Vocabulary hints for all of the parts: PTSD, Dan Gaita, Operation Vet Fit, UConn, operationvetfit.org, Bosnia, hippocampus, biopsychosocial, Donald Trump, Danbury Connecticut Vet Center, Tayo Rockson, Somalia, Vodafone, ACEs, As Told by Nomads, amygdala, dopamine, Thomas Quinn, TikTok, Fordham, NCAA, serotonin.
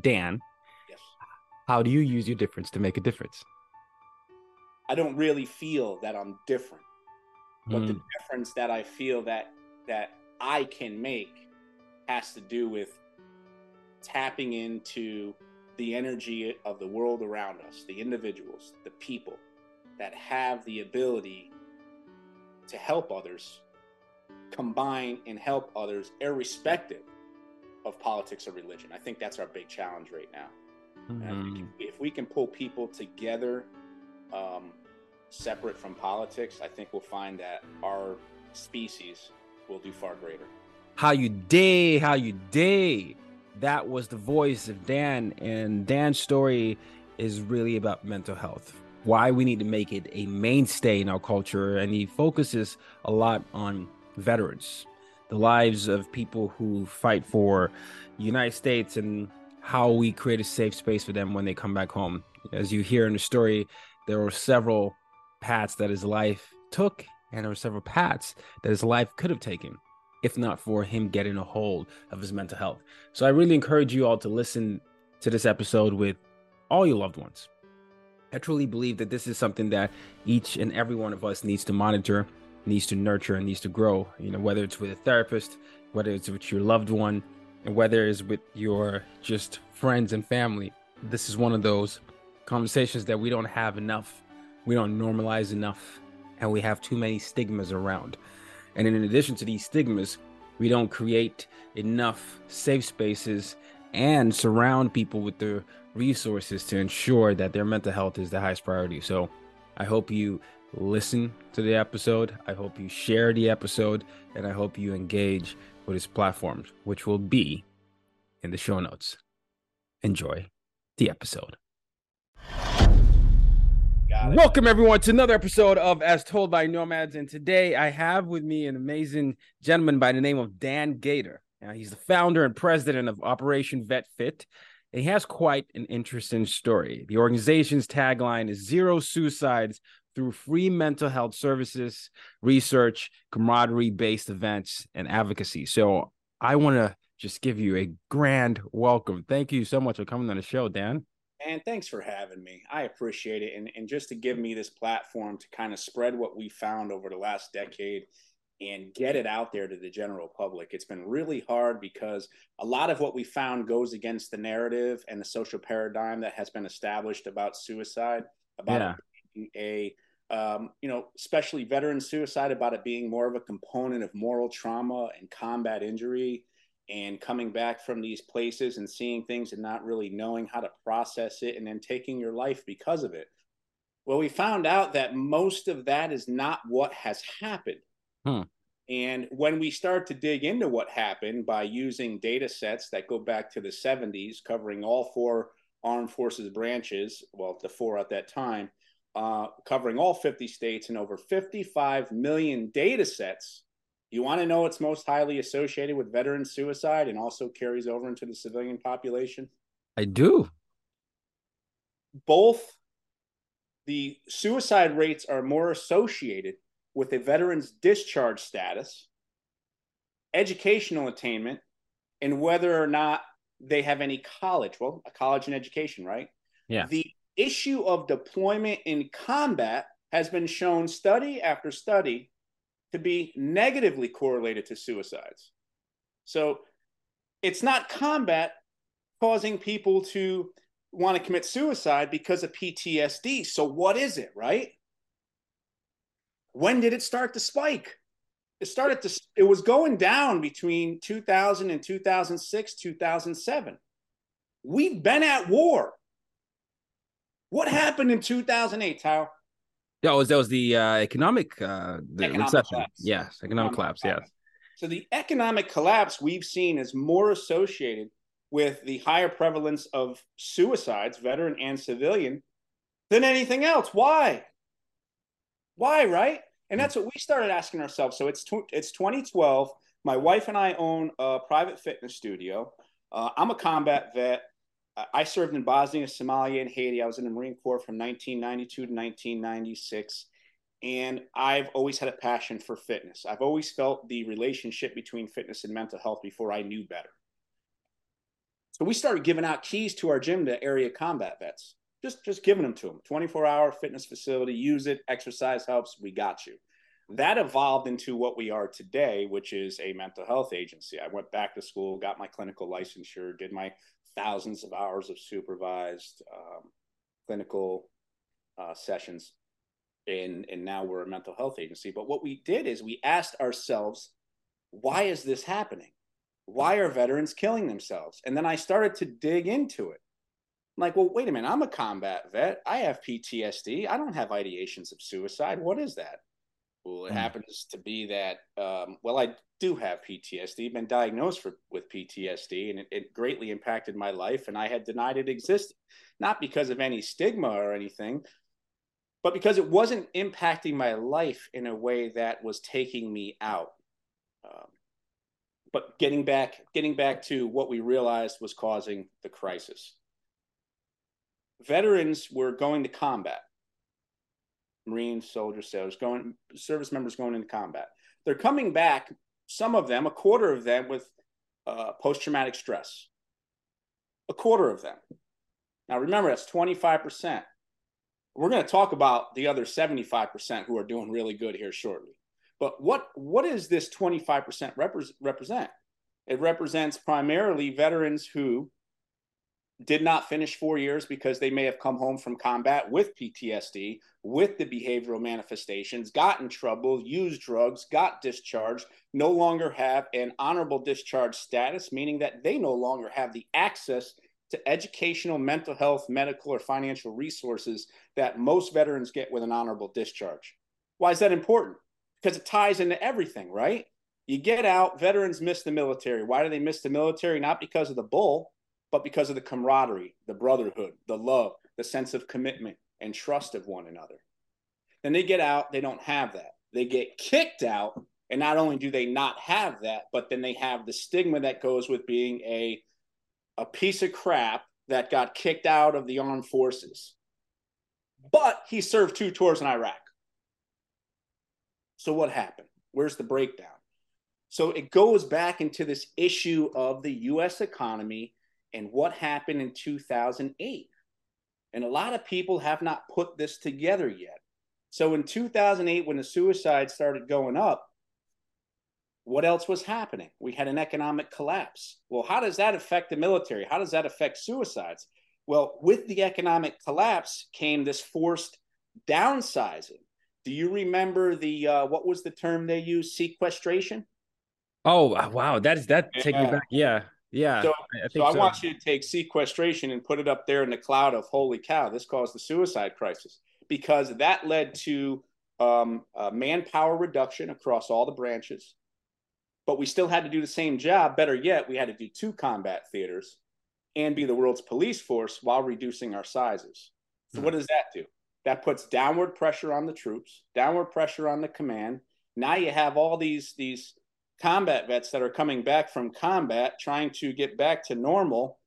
Dan, yes. How do you use your difference to make a difference? I don't really feel that I'm different, but the difference that I feel that I can make has to do with tapping into the energy of the world around us, the individuals, the people that have the ability to help others, combine and help others irrespective of politics or religion. I think that's our big challenge right now. And if we can pull people together, separate from politics, I think we'll find that our species will do far greater. How you day. That was the voice of Dan, and Dan's story is really about mental health, why we need to make it a mainstay in our culture. And he focuses a lot on veterans, the lives of people who fight for the United States, and how we create a safe space for them when they come back home. As you hear in the story, there were several paths that his life took, and there were several paths that his life could have taken, if not for him getting a hold of his mental health. So I really encourage you all to listen to this episode with all your loved ones. I truly believe that this is something that each and every one of us needs to monitor, needs to nurture, and needs to grow, whether it's with a therapist, whether it's with your loved one, and whether it's with your just friends and family. This is one of those conversations that we don't have enough. We don't normalize enough, and we have too many stigmas around. And in addition to these stigmas, we don't create enough safe spaces and surround people with the resources to ensure that their mental health is the highest priority. So I hope you listen to the episode. I hope you share the episode, and I hope you engage with his platforms, which will be in the show notes. Enjoy the episode. Welcome everyone to another episode of As Told by Nomads, and today I have with me an amazing gentleman by the name of Dan Gaita. Now, he's the founder and president of Operation Vet Fit, and he has quite an interesting story. The organization's tagline is zero suicides through free mental health services, research, camaraderie-based events, and advocacy. So I want to just give you a grand welcome. Thank you so much for coming on the show, Dan. And thanks for having me. I appreciate it. And just to give me this platform to kind of spread what we found over the last decade and get it out there to the general public. It's been really hard because a lot of what we found goes against the narrative and the social paradigm that has been established about suicide, about especially veteran suicide, about it being more of a component of moral trauma and combat injury, and coming back from these places and seeing things and not really knowing how to process it, and then taking your life because of it. Well, we found out that most of that is not what has happened. And when we start to dig into what happened by using data sets that go back to the 70s, covering all four armed forces branches, well, the four at that time, covering all 50 states and over 55 million data sets. You want to know what's most highly associated with veteran suicide and also carries over into the civilian population? I do. Both the suicide rates are more associated with a veteran's discharge status, educational attainment, and whether or not they have any college. Well, a college and education, right? Yeah. The issue of deployment in combat has been shown study after study to be negatively correlated to suicides. So It's not combat causing people to want to commit suicide because of PTSD. So what is it, right? When did it start to spike? It was going down between 2000 and 2006, 2007. We've been at war. What happened in 2008, Tayo? That was the economic recession. Collapse. Yes, economic collapse, yes. So the economic collapse we've seen is more associated with the higher prevalence of suicides, veteran and civilian, than anything else. Why, right? And that's what we started asking ourselves. So it's 2012. My wife and I own a private fitness studio. I'm a combat vet. I served in Bosnia, Somalia, and Haiti. I was in the Marine Corps from 1992 to 1996. And I've always had a passion for fitness. I've always felt the relationship between fitness and mental health before I knew better. So we started giving out keys to our gym to area combat vets. Just giving them to them. 24-hour fitness facility, use it, exercise helps, we got you. That evolved into what we are today, which is a mental health agency. I went back to school, got my clinical licensure, did my thousands of hours of supervised clinical sessions, and now we're a mental health agency. But what we did is we asked ourselves, why is this happening? Why are veterans killing themselves? And then I started to dig into it. I'm like, well, wait a minute, I'm a combat vet. I have PTSD. I don't have ideations of suicide. What is that? Well, it happens to be that, I do have PTSD, been diagnosed with PTSD, and it greatly impacted my life, and I had denied it existed, not because of any stigma or anything, but because it wasn't impacting my life in a way that was taking me out. But getting back to what we realized was causing the crisis. Veterans were going to combat. Marines, soldiers, sailors, service members going into combat. They're coming back, some of them, a quarter of them, with post-traumatic stress. A quarter of them. Now, remember, that's 25%. We're going to talk about the other 75% who are doing really good here shortly. But what does this 25% represent? It represents primarily veterans who did not finish 4 years because they may have come home from combat with PTSD, with the behavioral manifestations, got in trouble, used drugs, got discharged, no longer have an honorable discharge status, meaning that they no longer have the access to educational, mental health, medical, or financial resources that most veterans get with an honorable discharge. Why is that important? Because it ties into everything, right? You get out, veterans miss the military. Why do they miss the military? Not because of the bull, but because of the camaraderie, the brotherhood, the love, the sense of commitment and trust of one another. Then they get out, they don't have that. They get kicked out, and not only do they not have that, but then they have the stigma that goes with being a piece of crap that got kicked out of the armed forces. But he served 2 tours in Iraq. So what happened? Where's the breakdown? So it goes back into this issue of the U.S. economy and what happened in 2008. And a lot of people have not put this together yet. So in 2008, when the suicide started going up, what else was happening? We had an economic collapse. Well, how does that affect the military? How does that affect suicides? Well, with the economic collapse came this forced downsizing. Do you remember the, what was the term they used? Sequestration? Oh, wow. That take me back. Yeah. Yeah. So I want you to take sequestration and put it up there in the cloud of, holy cow, this caused the suicide crisis, because that led to manpower reduction across all the branches. But we still had to do the same job. Better yet, we had to do 2 combat theaters and be the world's police force while reducing our sizes. So what does that do? That puts downward pressure on the troops, downward pressure on the command. Now you have all these combat vets that are coming back from combat, trying to get back to normal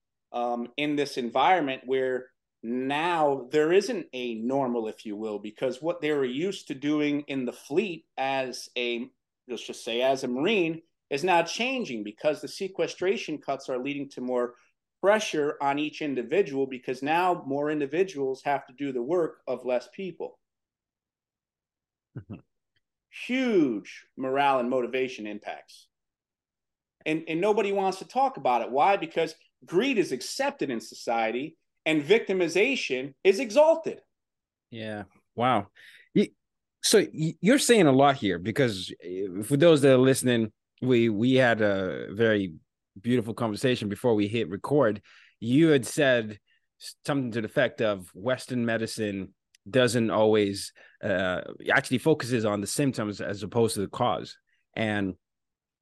in this environment where now there isn't a normal, if you will, because what they were used to doing in the fleet as a Marine is now changing, because the sequestration cuts are leading to more pressure on each individual, because now more individuals have to do the work of less people. Huge morale and motivation impacts. And nobody wants to talk about it. Why? Because greed is accepted in society and victimization is exalted. Yeah. Wow. So you're saying a lot here, because for those that are listening, we had a very beautiful conversation before we hit record. You had said something to the effect of Western medicine doesn't always actually focuses on the symptoms as opposed to the cause. And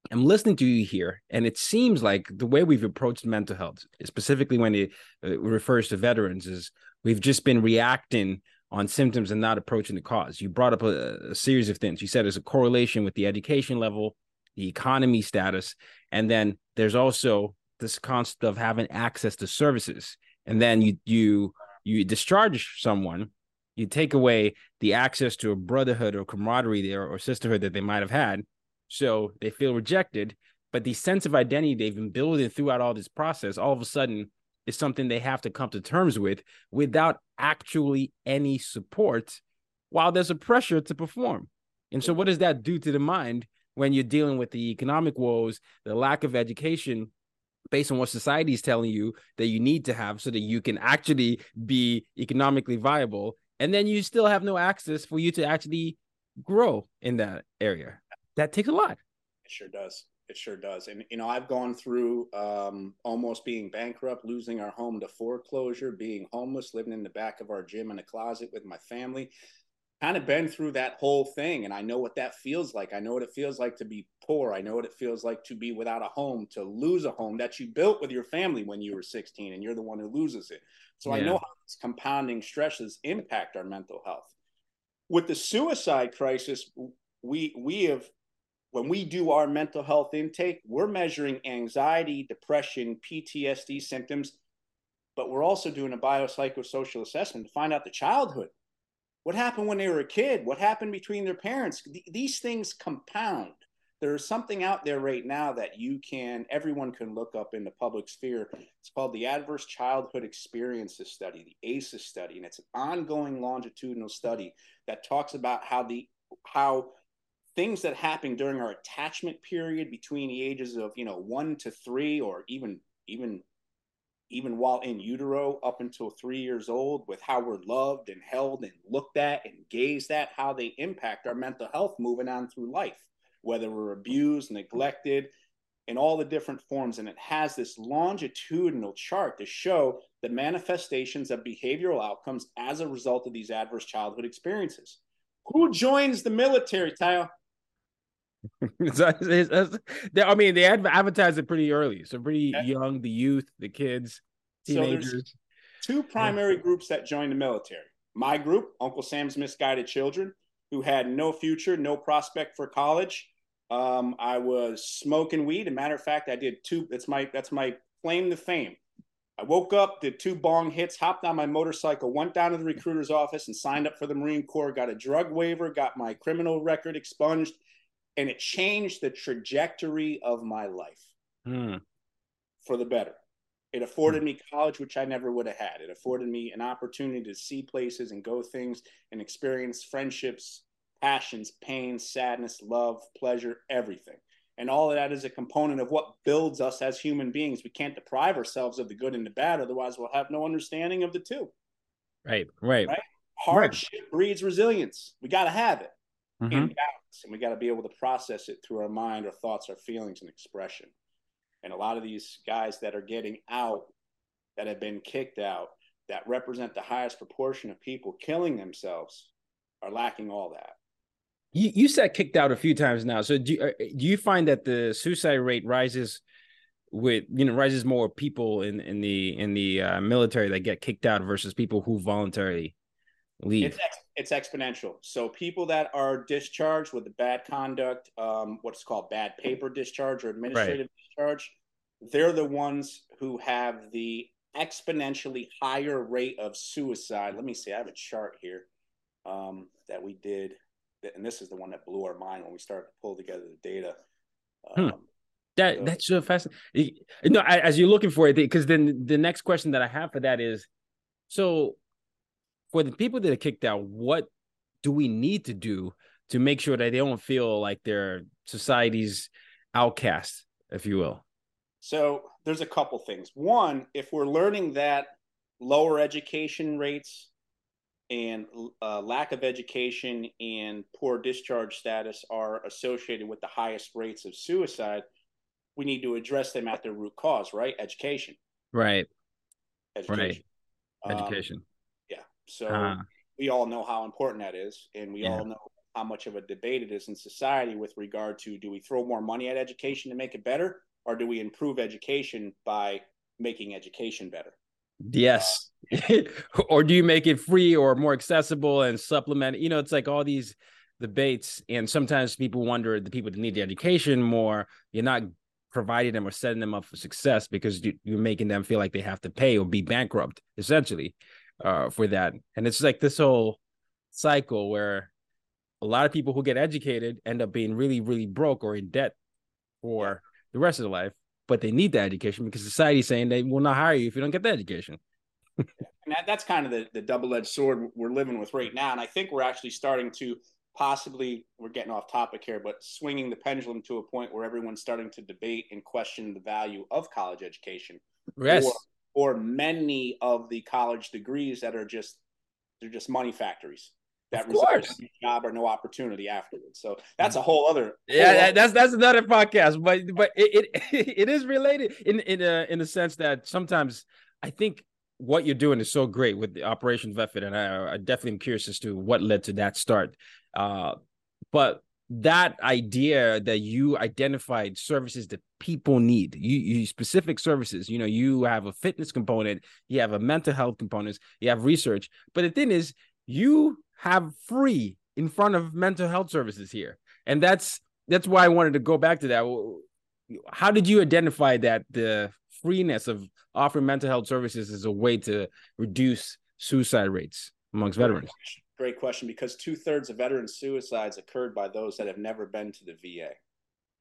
I'm listening to you here, and it seems like the way we've approached mental health, specifically when it refers to veterans, is we've just been reacting on symptoms and not approaching the cause. You brought up a series of things. You said there's a correlation with the education level, the economy status, and then there's also this concept of having access to services. And then you discharge someone, you take away the access to a brotherhood or camaraderie there or sisterhood that they might have had. So they feel rejected, but the sense of identity they've been building throughout all this process, all of a sudden is something they have to come to terms with without actually any support, while there's a pressure to perform. And so what does that do to the mind when you're dealing with the economic woes, the lack of education based on what society is telling you that you need to have so that you can actually be economically viable? And then you still have no access for you to actually grow in that area. That takes a lot. It sure does. It sure does. And, you know, I've gone through almost being bankrupt, losing our home to foreclosure, being homeless, living in the back of our gym in a closet with my family, kind of been through that whole thing. And I know what that feels like. I know what it feels like to be poor. I know what it feels like to be without a home, to lose a home that you built with your family when you were 16 and you're the one who loses it. So yeah. I know how these compounding stresses impact our mental health. With the suicide crisis, we have, when we do our mental health intake, we're measuring anxiety, depression, PTSD symptoms, but we're also doing a biopsychosocial assessment to find out the childhood. What happened when they were a kid? What happened between their parents? These things compound. There is something out there right now that everyone can look up in the public sphere. It's called the Adverse Childhood Experiences Study, the ACEs study, and it's an ongoing longitudinal study that talks about how things that happen during our attachment period between the ages of, 1 to 3, or even while in utero up until 3 years old, with how we're loved and held and looked at and gazed at, how they impact our mental health moving on through life, whether we're abused, neglected, in all the different forms. And it has this longitudinal chart to show the manifestations of behavioral outcomes as a result of these adverse childhood experiences. Who joins the military, Tayo? They advertise it pretty early. So pretty young, the youth, the kids, teenagers. So there's two primary groups that join the military. My group, Uncle Sam's misguided children, who had no future, no prospect for college. I was smoking weed. As a matter of fact, I did two. That's my claim to fame. I woke up, did 2 bong hits, hopped on my motorcycle, went down to the recruiter's office and signed up for the Marine Corps, got a drug waiver, got my criminal record expunged. And it changed the trajectory of my life for the better. It afforded me college, which I never would have had. It afforded me an opportunity to see places and go things and experience friendships, passions, pain, sadness, love, pleasure, everything. And all of that is a component of what builds us as human beings. We can't deprive ourselves of the good and the bad. Otherwise, we'll have no understanding of the two. Right. Hardship breeds resilience. We got to have it in balance. And we got to be able to process it through our mind, our thoughts, our feelings, and expression. And a lot of these guys that are getting out, that have been kicked out, that represent the highest proportion of people killing themselves, are lacking all that. You said kicked out a few times now. So do you find that the suicide rate rises with, rises more people in the military that get kicked out versus people who voluntarily leave? It's exponential. So people that are discharged with the bad conduct, what's called bad paper discharge or administrative discharge, they're the ones who have the exponentially higher rate of suicide. Let me see. I have a chart here that we did. And this is the one that blew our mind when we started to pull together the data. That's so fascinating. No, as you're looking for it, because then the next question that I have for that is, so for the people that are kicked out, what do we need to do to make sure that they don't feel like they're society's outcast if you will? So there's a couple things. One, if we're learning that lower education rates and lack of education and poor discharge status are associated with the highest rates of suicide, we need to address them at their root cause, right? Education. Right. Education. Right. Education. Yeah. So we all know how important that is. And we all know how much of a debate it is in society with regard to, do we throw more money at education to make it better, or do we improve education by making education better? Yes. Or do you make it free or more accessible and supplement? You know, it's like all these debates. And sometimes people wonder, the people that need the education more, you're not providing them or setting them up for success because you're making them feel like they have to pay or be bankrupt, essentially, for that. And it's like this whole cycle where a lot of people who get educated end up being really, really broke or in debt for the rest of their life. But they need that education because society's saying they will not hire you if you don't get the education. And that's kind of the double-edged sword we're living with right now. And I think we're actually starting to possibly, we're getting off topic here, but swinging the pendulum to a point where everyone's starting to debate and question the value of college education. Yes. Or many of the college degrees that are just, they're just money factories. That results in a job or no opportunity afterwards. So that's a whole other. That's another podcast, but it is related in the sense that sometimes I think what you're doing is so great with the Operation Vet Fit, and I definitely am curious as to what led to that start. But that idea that you identified services that people need, you specific services, you know, you have a fitness component, you have a mental health component, you have research, but the thing is you have free in front of mental health services here. And that's why I wanted to go back to that. How did you identify that the freeness of offering mental health services is a way to reduce suicide rates amongst veterans? Great question, because 2/3 of veteran suicides occurred by those that have never been to the VA.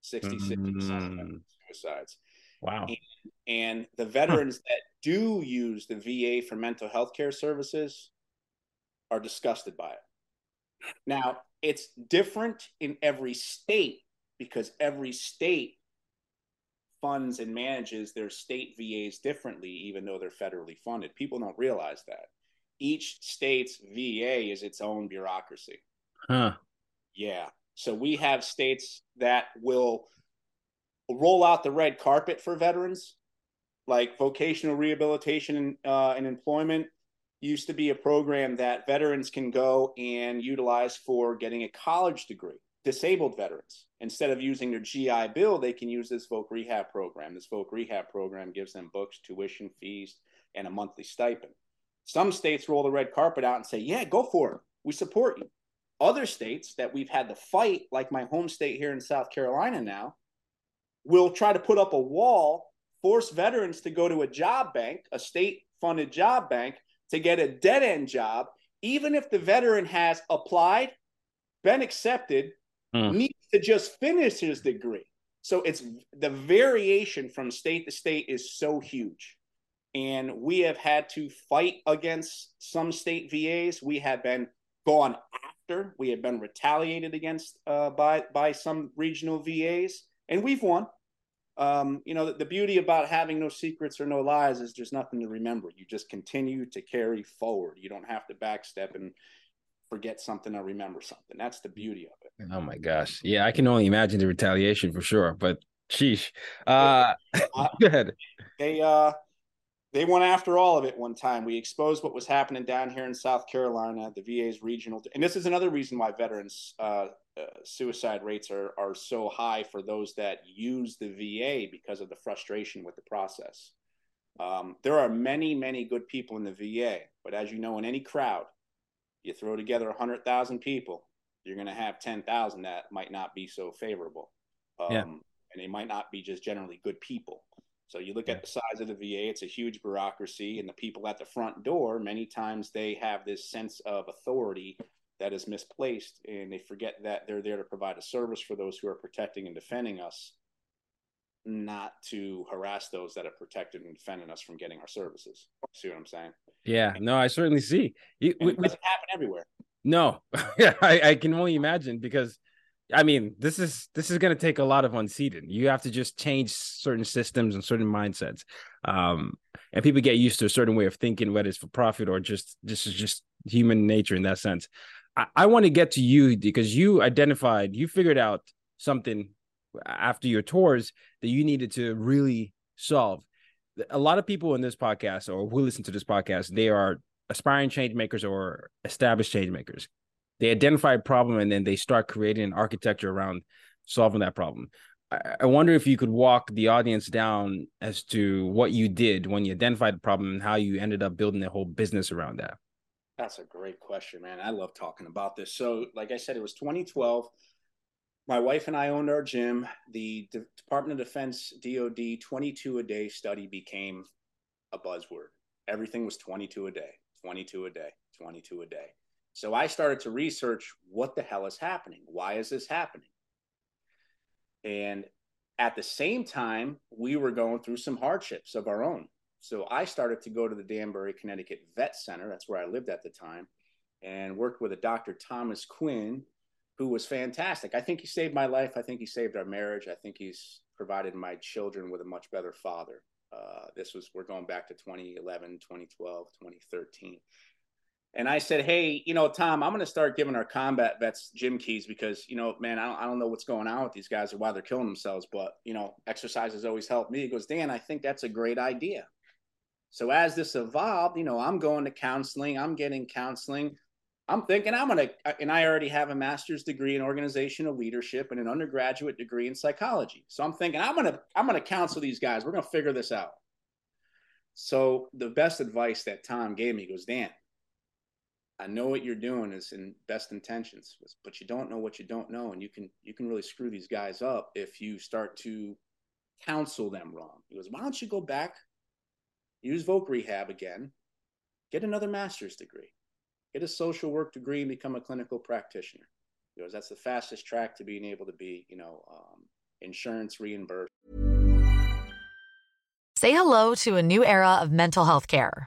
60% of veteran suicides. Wow. And the veterans that do use the VA for mental health care services are disgusted by it. Now, it's different in every state because every state funds and manages their state VAs differently, even though they're federally funded. People don't realize that. Each state's VA is its own bureaucracy. Huh. Yeah. So we have states that will roll out the red carpet for veterans, like vocational rehabilitation and employment used to be a program that veterans can go and utilize for getting a college degree. Disabled veterans, instead of using their GI Bill, they can use this voc rehab program. This voc rehab program gives them books, tuition, fees, and a monthly stipend. Some states roll the red carpet out and say, yeah, go for it. We support you. Other states that we've had to fight, like my home state here in South Carolina now, will try to put up a wall, force veterans to go to a job bank, a state-funded job bank, to get a dead-end job, even if the veteran has applied, been accepted, needs to just finish his degree. So it's the variation from state to state is so huge. And we have had to fight against some state VAs. We have been gone after. We have been retaliated against by some regional VAs. And we've won. You know, the beauty about having no secrets or no lies is there's nothing to remember. You just continue to carry forward. You don't have to backstep and forget something or remember something. That's the beauty of it. Oh my gosh. Yeah. I can only imagine the retaliation for sure, but sheesh. Go ahead. They went after all of it one time. We exposed what was happening down here in South Carolina, the VA's regional. And this is another reason why veterans, suicide rates are so high for those that use the VA because of the frustration with the process. There are many, many good people in the VA, but as you know, in any crowd, you throw together 100,000 people, you're going to have 10,000 that might not be so favorable. And they might not be just generally good people. So you look at the size of the VA, it's a huge bureaucracy, and the people at the front door, many times they have this sense of authority that is misplaced, and they forget that they're there to provide a service for those who are protecting and defending us, not to harass those that are protected and defending us from getting our services. See what I'm saying? Yeah, no, I certainly see. It doesn't happen everywhere. No, I can only imagine because I mean, this is going to take a lot of unseating. You have to just change certain systems and certain mindsets. And people get used to a certain way of thinking, whether it's for profit or just, this is just human nature in that sense. I want to get to you because you figured out something after your tours that you needed to really solve. A lot of people in this podcast or who listen to this podcast, they are aspiring change makers or established change makers. They identify a problem and then they start creating an architecture around solving that problem. I wonder if you could walk the audience down as to what you did when you identified the problem and how you ended up building a whole business around that. That's a great question, man. I love talking about this. So like I said, it was 2012. My wife and I owned our gym. The Department of Defense, DOD, 22 a day study became a buzzword. Everything was 22 a day, 22 a day, 22 a day. So I started to research what the hell is happening. Why is this happening? And at the same time, we were going through some hardships of our own. So I started to go to the Danbury Connecticut Vet Center. That's where I lived at the time, and worked with a Dr. Thomas Quinn, who was fantastic. I think he saved my life. I think he saved our marriage. I think he's provided my children with a much better father. We're going back to 2011, 2012, 2013. And I said, hey, Tom, I'm going to start giving our combat vets gym keys because, man, I don't know what's going on with these guys or why they're killing themselves. But, exercise has always helped me. He goes, Dan, I think that's a great idea. So as this evolved, I'm going to counseling. I'm getting counseling. I'm thinking I already have a master's degree in organizational leadership and an undergraduate degree in psychology. So I'm thinking I'm going to counsel these guys. We're going to figure this out. So the best advice that Tom gave me, he goes, Dan, I know what you're doing is in best intentions, but you don't know what you don't know. And you can really screw these guys up if you start to counsel them wrong. He goes, why don't you go back, use voc rehab again, get another master's degree, get a social work degree, and become a clinical practitioner. He goes, that's the fastest track to being able to be, insurance reimbursed. Say hello to a new era of mental health care.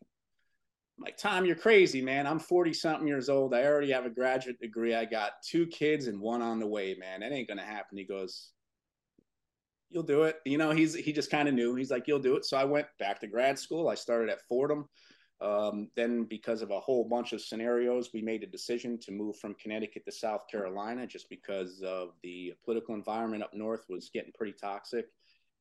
I'm like, Tom, you're crazy, man. I'm 40-something years old. I already have a graduate degree. I got 2 kids and 1 on the way, man. That ain't going to happen. He goes, you'll do it. He just kind of knew. He's like, you'll do it. So I went back to grad school. I started at Fordham. Then because of a whole bunch of scenarios, we made a decision to move from Connecticut to South Carolina just because of the political environment up north was getting pretty toxic.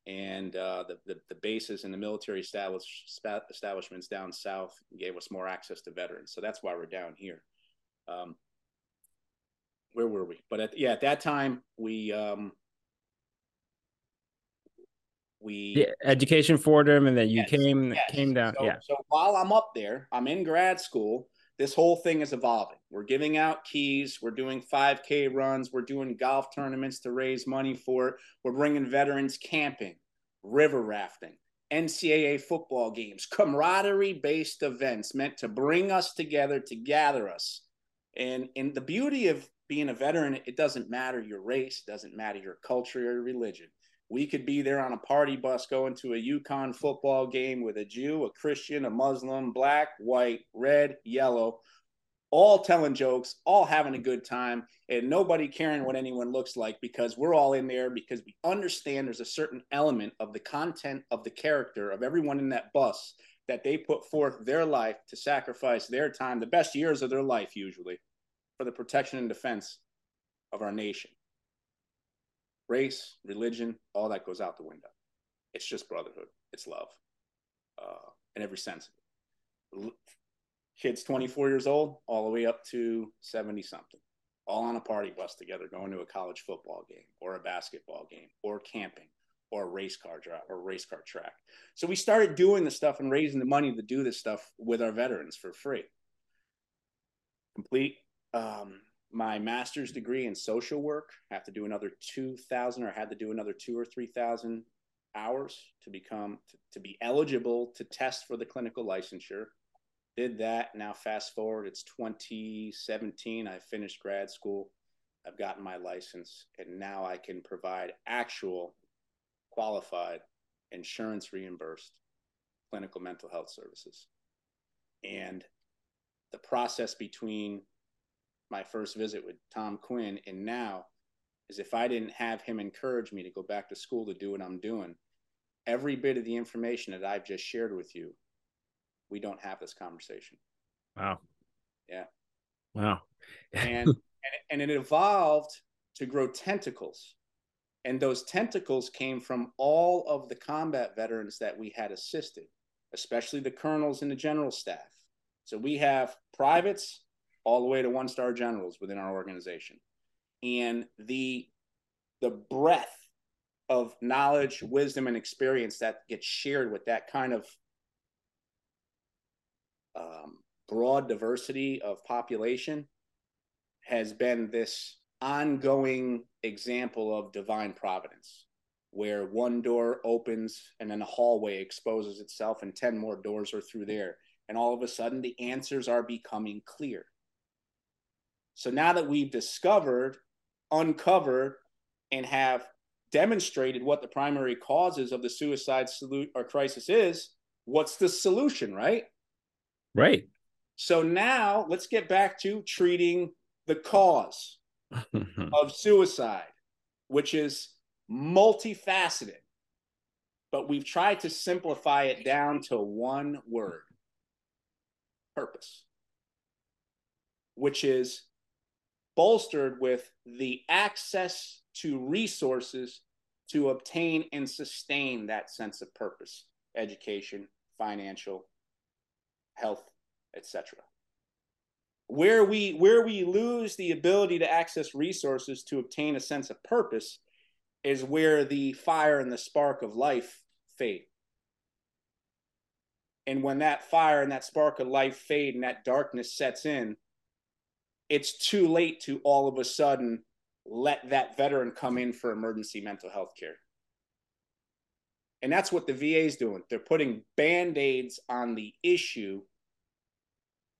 And the bases and the military establishments down south gave us more access to veterans. So that's why we're down here. Where were we? But at that time, we education for them, and then you came down. So, yeah. So while I'm up there, I'm in grad school. This whole thing is evolving. We're giving out keys. We're doing 5K runs. We're doing golf tournaments to raise money for it. We're bringing veterans camping, river rafting, NCAA football games, camaraderie-based events meant to bring us together, to gather us. And the beauty of being a veteran, it doesn't matter your race, it doesn't matter your culture or your religion. We could be there on a party bus going to a UConn football game with a Jew, a Christian, a Muslim, black, white, red, yellow, all telling jokes, all having a good time, and nobody caring what anyone looks like, because we're all in there because we understand there's a certain element of the content of the character of everyone in that bus that they put forth their life to sacrifice their time, the best years of their life usually, for the protection and defense of our nation. Race, religion, all that goes out the window. It's just brotherhood. It's love in every sense of it. Kids 24 years old, all the way up to 70-something, all on a party bus together, going to a college football game or a basketball game or camping or a race car drive or race car track. So we started doing the stuff and raising the money to do this stuff with our veterans for free. Complete my master's degree in social work. I have to do another 2,000 or had to do another 2,000 or 3,000 hours to become, to be eligible to test for the clinical licensure. Did that. Now fast forward, it's 2017. I finished grad school. I've gotten my license, and now I can provide actual qualified insurance reimbursed clinical mental health services. And the process between my first visit with Tom Quinn and now is, if I didn't have him encourage me to go back to school to do what I'm doing, every bit of the information that I've just shared with you, we don't have this conversation. Wow. Yeah. Wow. and it evolved to grow tentacles. And those tentacles came from all of the combat veterans that we had assisted, especially the colonels and the general staff. So we have privates all the way to one-star generals within our organization. And the breadth of knowledge, wisdom, and experience that gets shared with that kind of broad diversity of population has been this ongoing example of divine providence, where one door opens and then a hallway exposes itself and 10 more doors are through there. And all of a sudden the answers are becoming clear. So now that we've discovered, uncovered, and have demonstrated what the primary causes of the suicide crisis is, what's the solution, right? Right. So now let's get back to treating the cause of suicide, which is multifaceted, but we've tried to simplify it down to one word: purpose, which is bolstered with the access to resources to obtain and sustain that sense of purpose, education, financial, health, etc. Where we lose the ability to access resources to obtain a sense of purpose is where the fire and the spark of life fade. And when that fire and that spark of life fade and that darkness sets in, it's too late to all of a sudden let that veteran come in for emergency mental health care. And that's what the VA is doing. They're putting Band-Aids on the issue.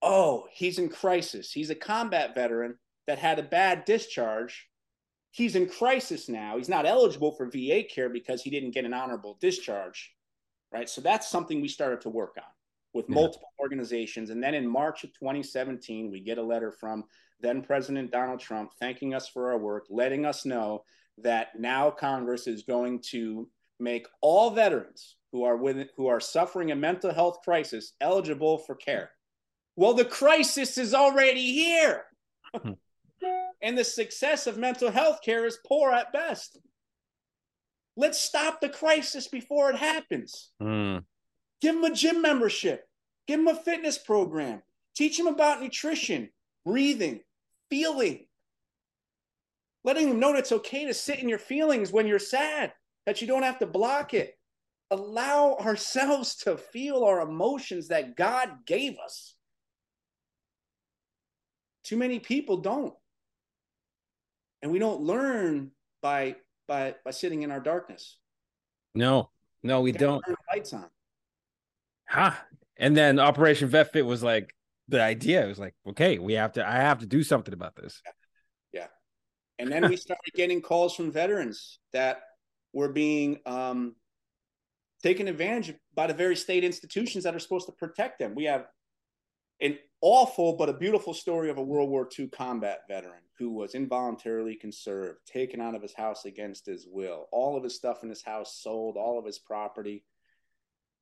Oh, he's in crisis. He's a combat veteran that had a bad discharge. He's in crisis now. He's not eligible for VA care because he didn't get an honorable discharge, right? So that's something we started to work on with multiple organizations. And then in March of 2017, we get a letter from then President Donald Trump thanking us for our work, letting us know that now Congress is going to make all veterans who are suffering a mental health crisis eligible for care. Well, the crisis is already here. And the success of mental health care is poor at best. Let's stop the crisis before it happens. Give them a gym membership. Give them a fitness program. Teach them about nutrition, breathing, feeling. Letting them know that it's okay to sit in your feelings when you're sad, that you don't have to block it. Allow ourselves to feel our emotions that God gave us. Too many people don't. And we don't learn by sitting in our darkness. No, we don't. Turn the lights on. And then Operation Vet Fit was like the idea. It was like, okay, I have to do something about this. Yeah. And then we started getting calls from veterans that were being taken advantage of by the very state institutions that are supposed to protect them. We have an awful but a beautiful story of a World War II combat veteran who was involuntarily conserved, taken out of his house against his will, all of his stuff in his house sold, all of his property.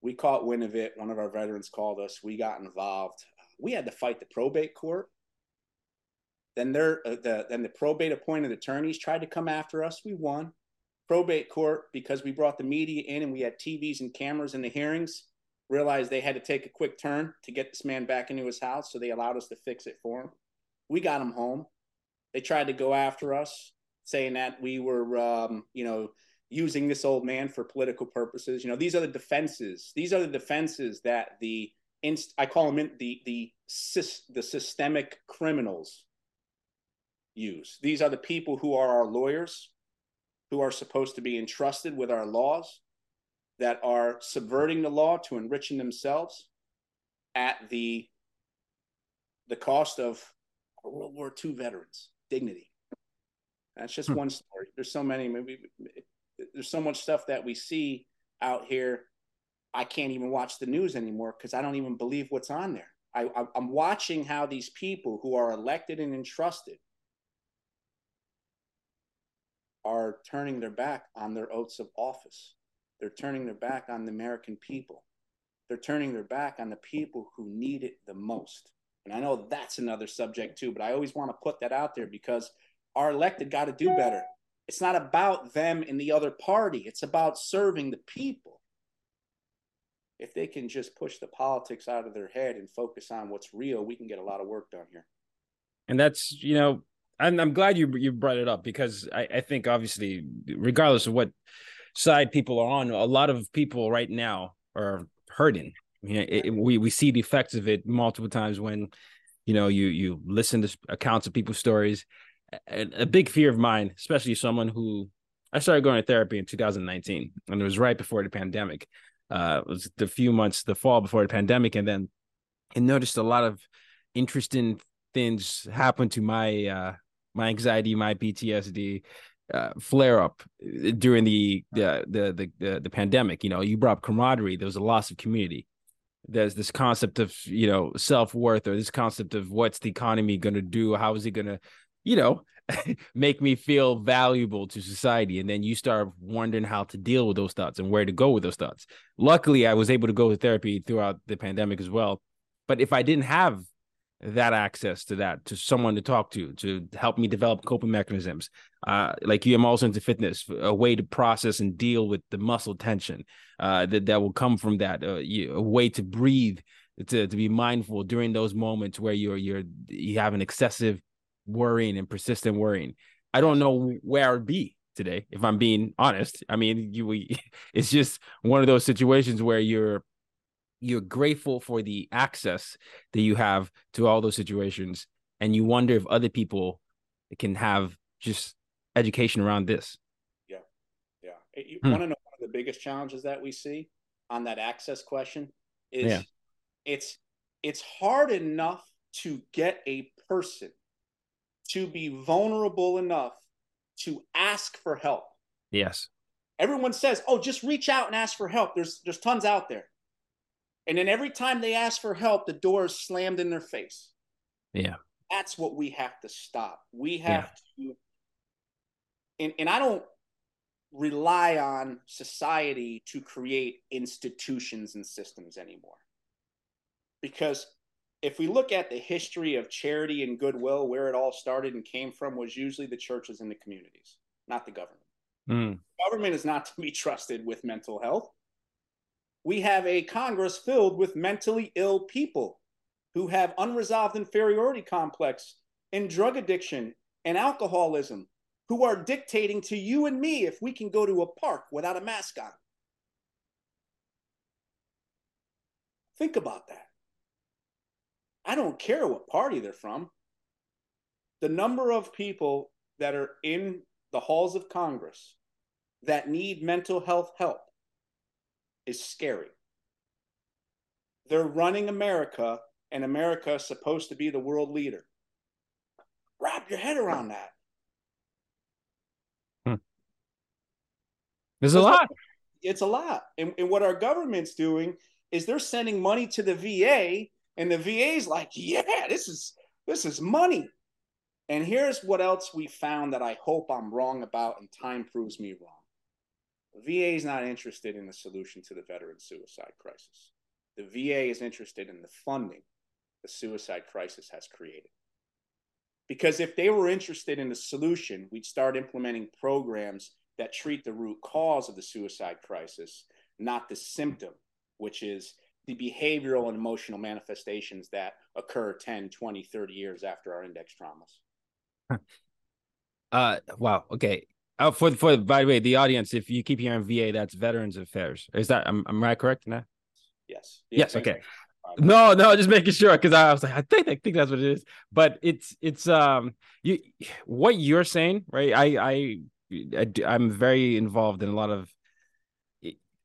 We caught wind of it. One of our veterans called us. We got involved. We had to fight the probate court. Then the probate appointed attorneys tried to come after us. We won. Probate court, because we brought the media in and we had TVs and cameras in the hearings, realized they had to take a quick turn to get this man back into his house, so they allowed us to fix it for him. We got him home. They tried to go after us, saying that we were, using this old man for political purposes. You know, these are the defenses. These are the defenses that I call them the systemic criminals use. These are the people who are our lawyers, who are supposed to be entrusted with our laws, that are subverting the law to enriching themselves at the cost of World War II veterans' dignity. That's just one story. There's so many. There's so much stuff that we see out here. I can't even watch the news anymore because I don't even believe what's on there. I'm watching how these people who are elected and entrusted are turning their back on their oaths of office. They're turning their back on the American people. They're turning their back on the people who need it the most. And I know that's another subject too, but I always want to put that out there because our elected got to do better. It's not about them in the other party. It's about serving the people. If they can just push the politics out of their head and focus on what's real, we can get a lot of work done here. And that's, I'm glad you brought it up, because I think obviously, regardless of what side people are on, a lot of people right now are hurting. We see the effects of it multiple times when, you listen to accounts of people's stories. A big fear of mine, especially someone who, I started going to therapy in 2019, and it was right before the pandemic. It was the fall before the pandemic. And then I noticed a lot of interesting things happen to my anxiety, my PTSD flare up during the pandemic. You brought up camaraderie. There was a loss of community. There's this concept of self-worth, or this concept of what's the economy going to do? How is it going to make me feel valuable to society? And then you start wondering how to deal with those thoughts and where to go with those thoughts. Luckily, I was able to go to therapy throughout the pandemic as well. But if I didn't have that access to that, to someone to talk to help me develop coping mechanisms. Like you, I'm also into fitness, a way to process and deal with the muscle tension that will come from that, a way to breathe, to be mindful during those moments where you have an excessive worrying and persistent worrying. I don't know where I'd be today, if I'm being honest. I mean, it's just one of those situations where you're grateful for the access that you have to all those situations. And you wonder if other people can have just education around this. Yeah. Yeah. You want to know one of the biggest challenges that we see on that access question is it's hard enough to get a person to be vulnerable enough to ask for help. Yes. Everyone says, oh, just reach out and ask for help. There's tons out there. And then every time they ask for help, the door is slammed in their face. Yeah. That's what we have to stop. We have to, and I don't rely on society to create institutions and systems anymore. Because if we look at the history of charity and goodwill, where it all started and came from was usually the churches and the communities, not the government. The government is not to be trusted with mental health. We have a Congress filled with mentally ill people who have unresolved inferiority complex and drug addiction and alcoholism, who are dictating to you and me if we can go to a park without a mask on. Think about that. I don't care what party they're from. The number of people that are in the halls of Congress that need mental health help is scary. They're running America, and America is supposed to be the world leader. Wrap your head around that. There's a lot. It's a lot. And what our government's doing is they're sending money to the VA, and the VA's like, yeah, this is money. And here's what else we found that I hope I'm wrong about, and time proves me wrong. The VA is not interested in the solution to the veteran suicide crisis. The VA is interested in the funding the suicide crisis has created. Because if they were interested in the solution, we'd start implementing programs that treat the root cause of the suicide crisis, not the symptom, which is the behavioral and emotional manifestations that occur 10, 20, 30 years after our index traumas. Wow. Okay. Oh, for by the way, the audience, if you keep hearing VA, that's Veterans Affairs. Is that, am I correct in that? Yes. Yes. Okay. No, just making sure, because I was like, I think that's what it is. But it's you, what you're saying, right? I'm very involved in a lot of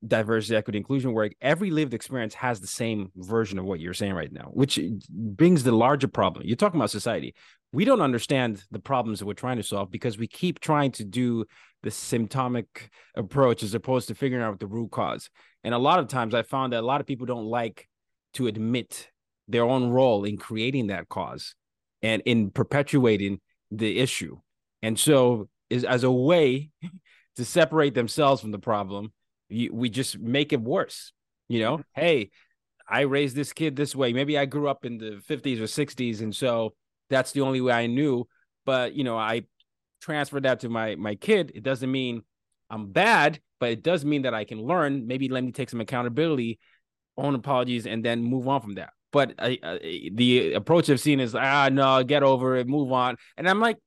diversity, equity, inclusion work. Every lived experience has the same version of what you're saying right now, which brings the larger problem. You're talking about society. We don't understand the problems that we're trying to solve because we keep trying to do the symptomatic approach as opposed to figuring out the root cause. And a lot of times I found that a lot of people don't like to admit their own role in creating that cause and in perpetuating the issue. And so as a way to separate themselves from the problem, we just make it worse. You know, hey, I raised this kid this way. Maybe I grew up in the 50s or 60s, and so that's the only way I knew. But, you know, I transferred that to my kid. It doesn't mean I'm bad, but it does mean that I can learn. Maybe let me take some accountability, own apologies, and then move on from that. But the approach I've seen is, no, get over it, move on. And I'm like,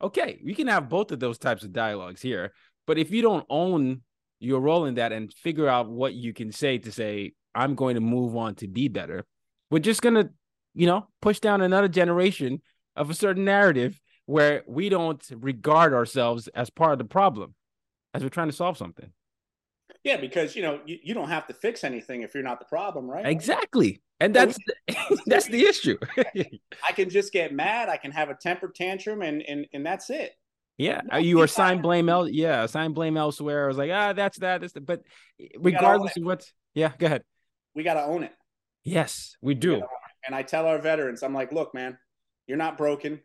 okay, we can have both of those types of dialogues here. But if you don't own your role in that and figure out what you can say to say, I'm going to move on to be better, we're just going to, you know, push down another generation of a certain narrative where we don't regard ourselves as part of the problem as we're trying to solve something. Yeah, because, you know, you don't have to fix anything if you're not the problem, right? Exactly. And that's the issue. I can just get mad. I can have a temper tantrum and that's it. Yeah. No, you are assign blame elsewhere. I was like, that's that. But regardless of what's, yeah, go ahead. We got to own it. Yes, we do. And I tell our veterans, I'm like, look, man, you're not broken.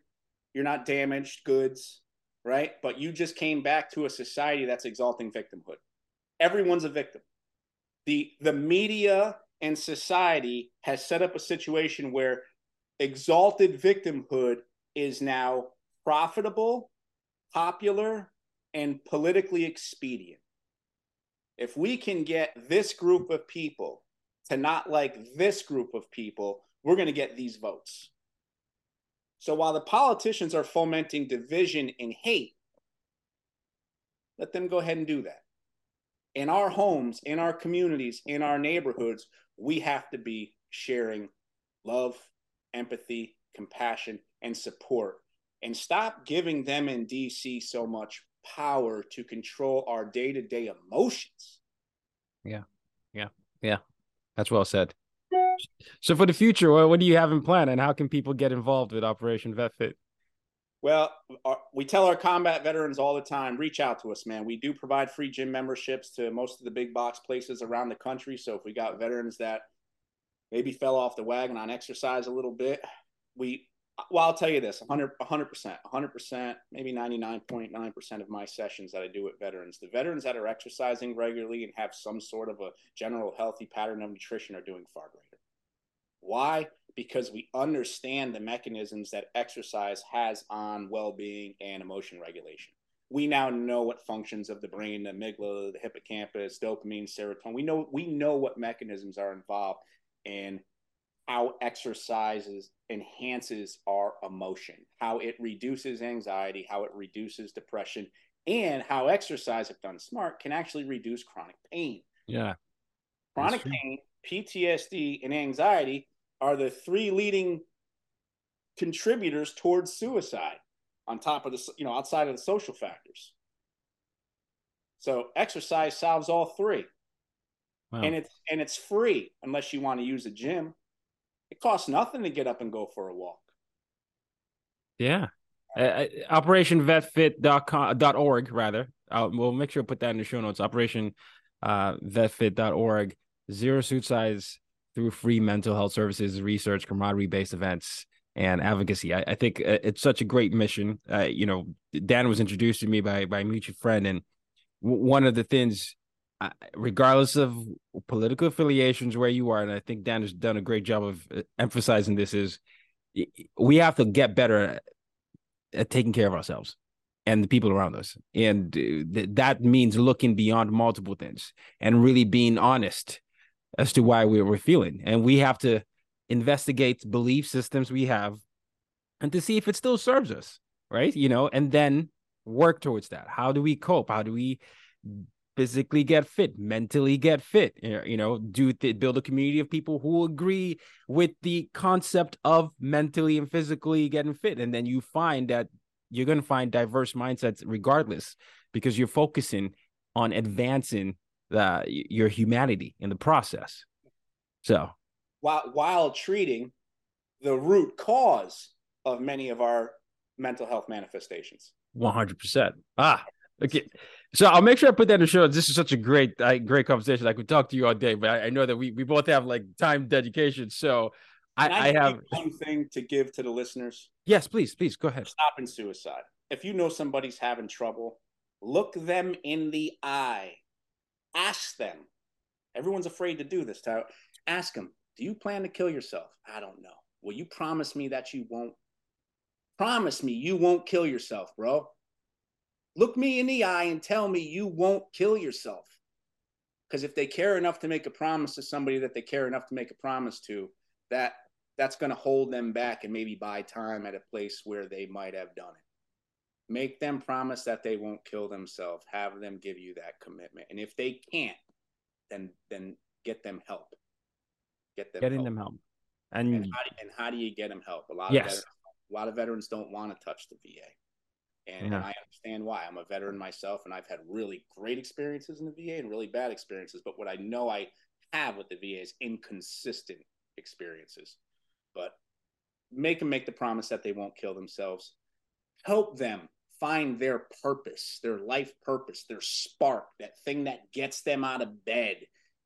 You're not damaged goods, right? But you just came back to a society that's exalting victimhood. Everyone's a victim. The media and society has set up a situation where exalted victimhood is now profitable, popular, and politically expedient. If we can get this group of people to not like this group of people, we're going to get these votes. So while the politicians are fomenting division and hate, let them go ahead and do that. In our homes, in our communities, in our neighborhoods, we have to be sharing love, empathy, compassion, and support. And stop giving them in DC so much power to control our day-to-day emotions. Yeah. That's well said. So for the future, what do you have in plan, and how can people get involved with Operation Vet Fit? Well, we tell our combat veterans all the time, reach out to us, man. We do provide free gym memberships to most of the big box places around the country. So if we got veterans that maybe fell off the wagon on exercise a little bit, I'll tell you this, 100%, maybe 99.9% of my sessions that I do with veterans, the veterans that are exercising regularly and have some sort of a general healthy pattern of nutrition are doing far greater. Why? Because we understand the mechanisms that exercise has on well-being and emotion regulation. We now know what functions of the brain, the amygdala, the hippocampus, dopamine, serotonin. We know what mechanisms are involved in how exercises enhances our emotion, how it reduces anxiety, how it reduces depression, and how exercise, if done smart, can actually reduce chronic pain. Yeah. Chronic pain, PTSD, and anxiety are the three leading contributors towards suicide on top of the, you know, outside of the social factors. So exercise solves all three. Wow. And it's free unless you want to use a gym. It costs nothing to get up and go for a walk. Yeah. OperationVetFit.org We'll make sure to put that in the show notes. OperationVetFit.org. Zero suit size through free mental health services, research, camaraderie-based events, and advocacy. I think it's such a great mission. You know, Dan was introduced to me by a mutual friend, and one of the things, regardless of political affiliations, where you are, and I think Dan has done a great job of emphasizing this, is we have to get better at taking care of ourselves and the people around us. And that means looking beyond multiple things and really being honest as to why we're feeling. And we have to investigate belief systems we have and to see if it still serves us, right? You know, and then work towards that. How do we cope? How do we physically get fit, mentally get fit, you know, build a community of people who agree with the concept of mentally and physically getting fit. And then you find that you're going to find diverse mindsets regardless, because you're focusing on advancing your humanity in the process. So while treating the root cause of many of our mental health manifestations. 100%. Okay. So I'll make sure I put that in the show. This is such a great conversation. I could talk to you all day, but I know that we both have like time dedication. So I have one thing to give to the listeners. Yes, please go ahead. Stopping suicide. If you know somebody's having trouble, look them in the eye. Ask them. Everyone's afraid to do this, Tayo. Ask them, do you plan to kill yourself? I don't know. Will you promise me that you won't? Promise me you won't kill yourself, bro. Look me in the eye and tell me you won't kill yourself. Because if they care enough to make a promise to somebody that they care enough to make a promise to, that's going to hold them back and maybe buy time at a place where they might have done it. Make them promise that they won't kill themselves. Have them give you that commitment. And if they can't, then get them help. Get them help. And how do you get them help? A lot of veterans don't want to touch the VA. And I understand why. I'm a veteran myself, and I've had really great experiences in the VA and really bad experiences. But what I know I have with the VA is inconsistent experiences. But make them make the promise that they won't kill themselves. Help them find their purpose, their life purpose, their spark, that thing that gets them out of bed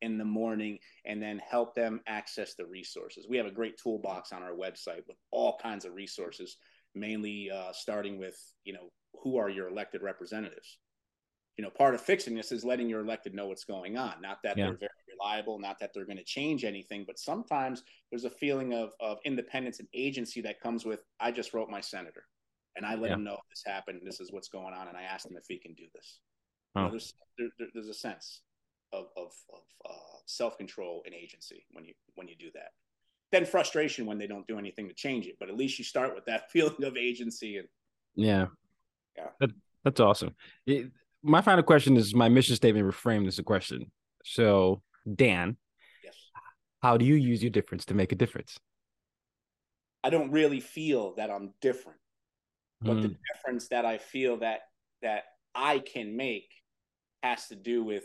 in the morning, and then help them access the resources. We have a great toolbox on our website with all kinds of resources, mainly starting with, you know, who are your elected representatives? You know, part of fixing this is letting your elected know what's going on. Not that they're very reliable, not that they're going to change anything, but sometimes there's a feeling of independence and agency that comes with, I just wrote my senator and I let him know this happened. This is what's going on. And I asked him if he can do this. Huh. You know, there's a sense of self-control and agency when you do that. Then frustration when they don't do anything to change it, but at least you start with that feeling of agency. And that's awesome. My final question is my mission statement reframed as a question. So Dan, yes, how do you use your difference to make a difference? I don't really feel that I'm different, but the difference that I feel that I can make has to do with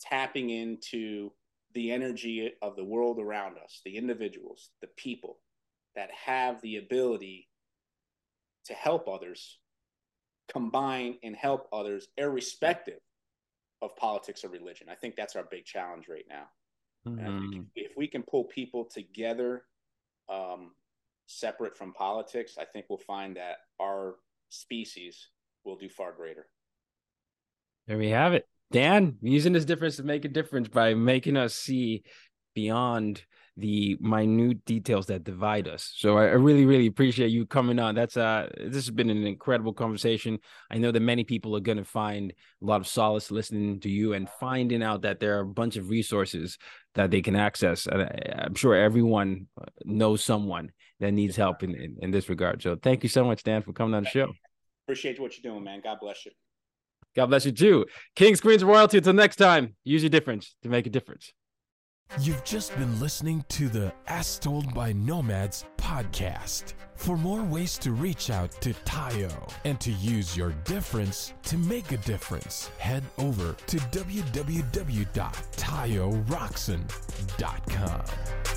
tapping into the energy of the world around us, the individuals, the people that have the ability to help others, combine and help others, irrespective of politics or religion. I think that's our big challenge right now. Mm-hmm. If we can pull people together, separate from politics, I think we'll find that our species will do far greater. There we have it. Dan, using this difference to make a difference by making us see beyond the minute details that divide us. So I really, really appreciate you coming on. This has been an incredible conversation. I know that many people are going to find a lot of solace listening to you and finding out that there are a bunch of resources that they can access. And I'm sure everyone knows someone that needs help in this regard. So thank you so much, Dan, for coming on the show. Appreciate what you're doing, man. God bless you. God bless you too. Kings, Queens, Royalty. Until next time, use your difference to make a difference. You've just been listening to the As Told by Nomads podcast. For more ways to reach out to Tayo and to use your difference to make a difference, head over to www.tayorockson.com.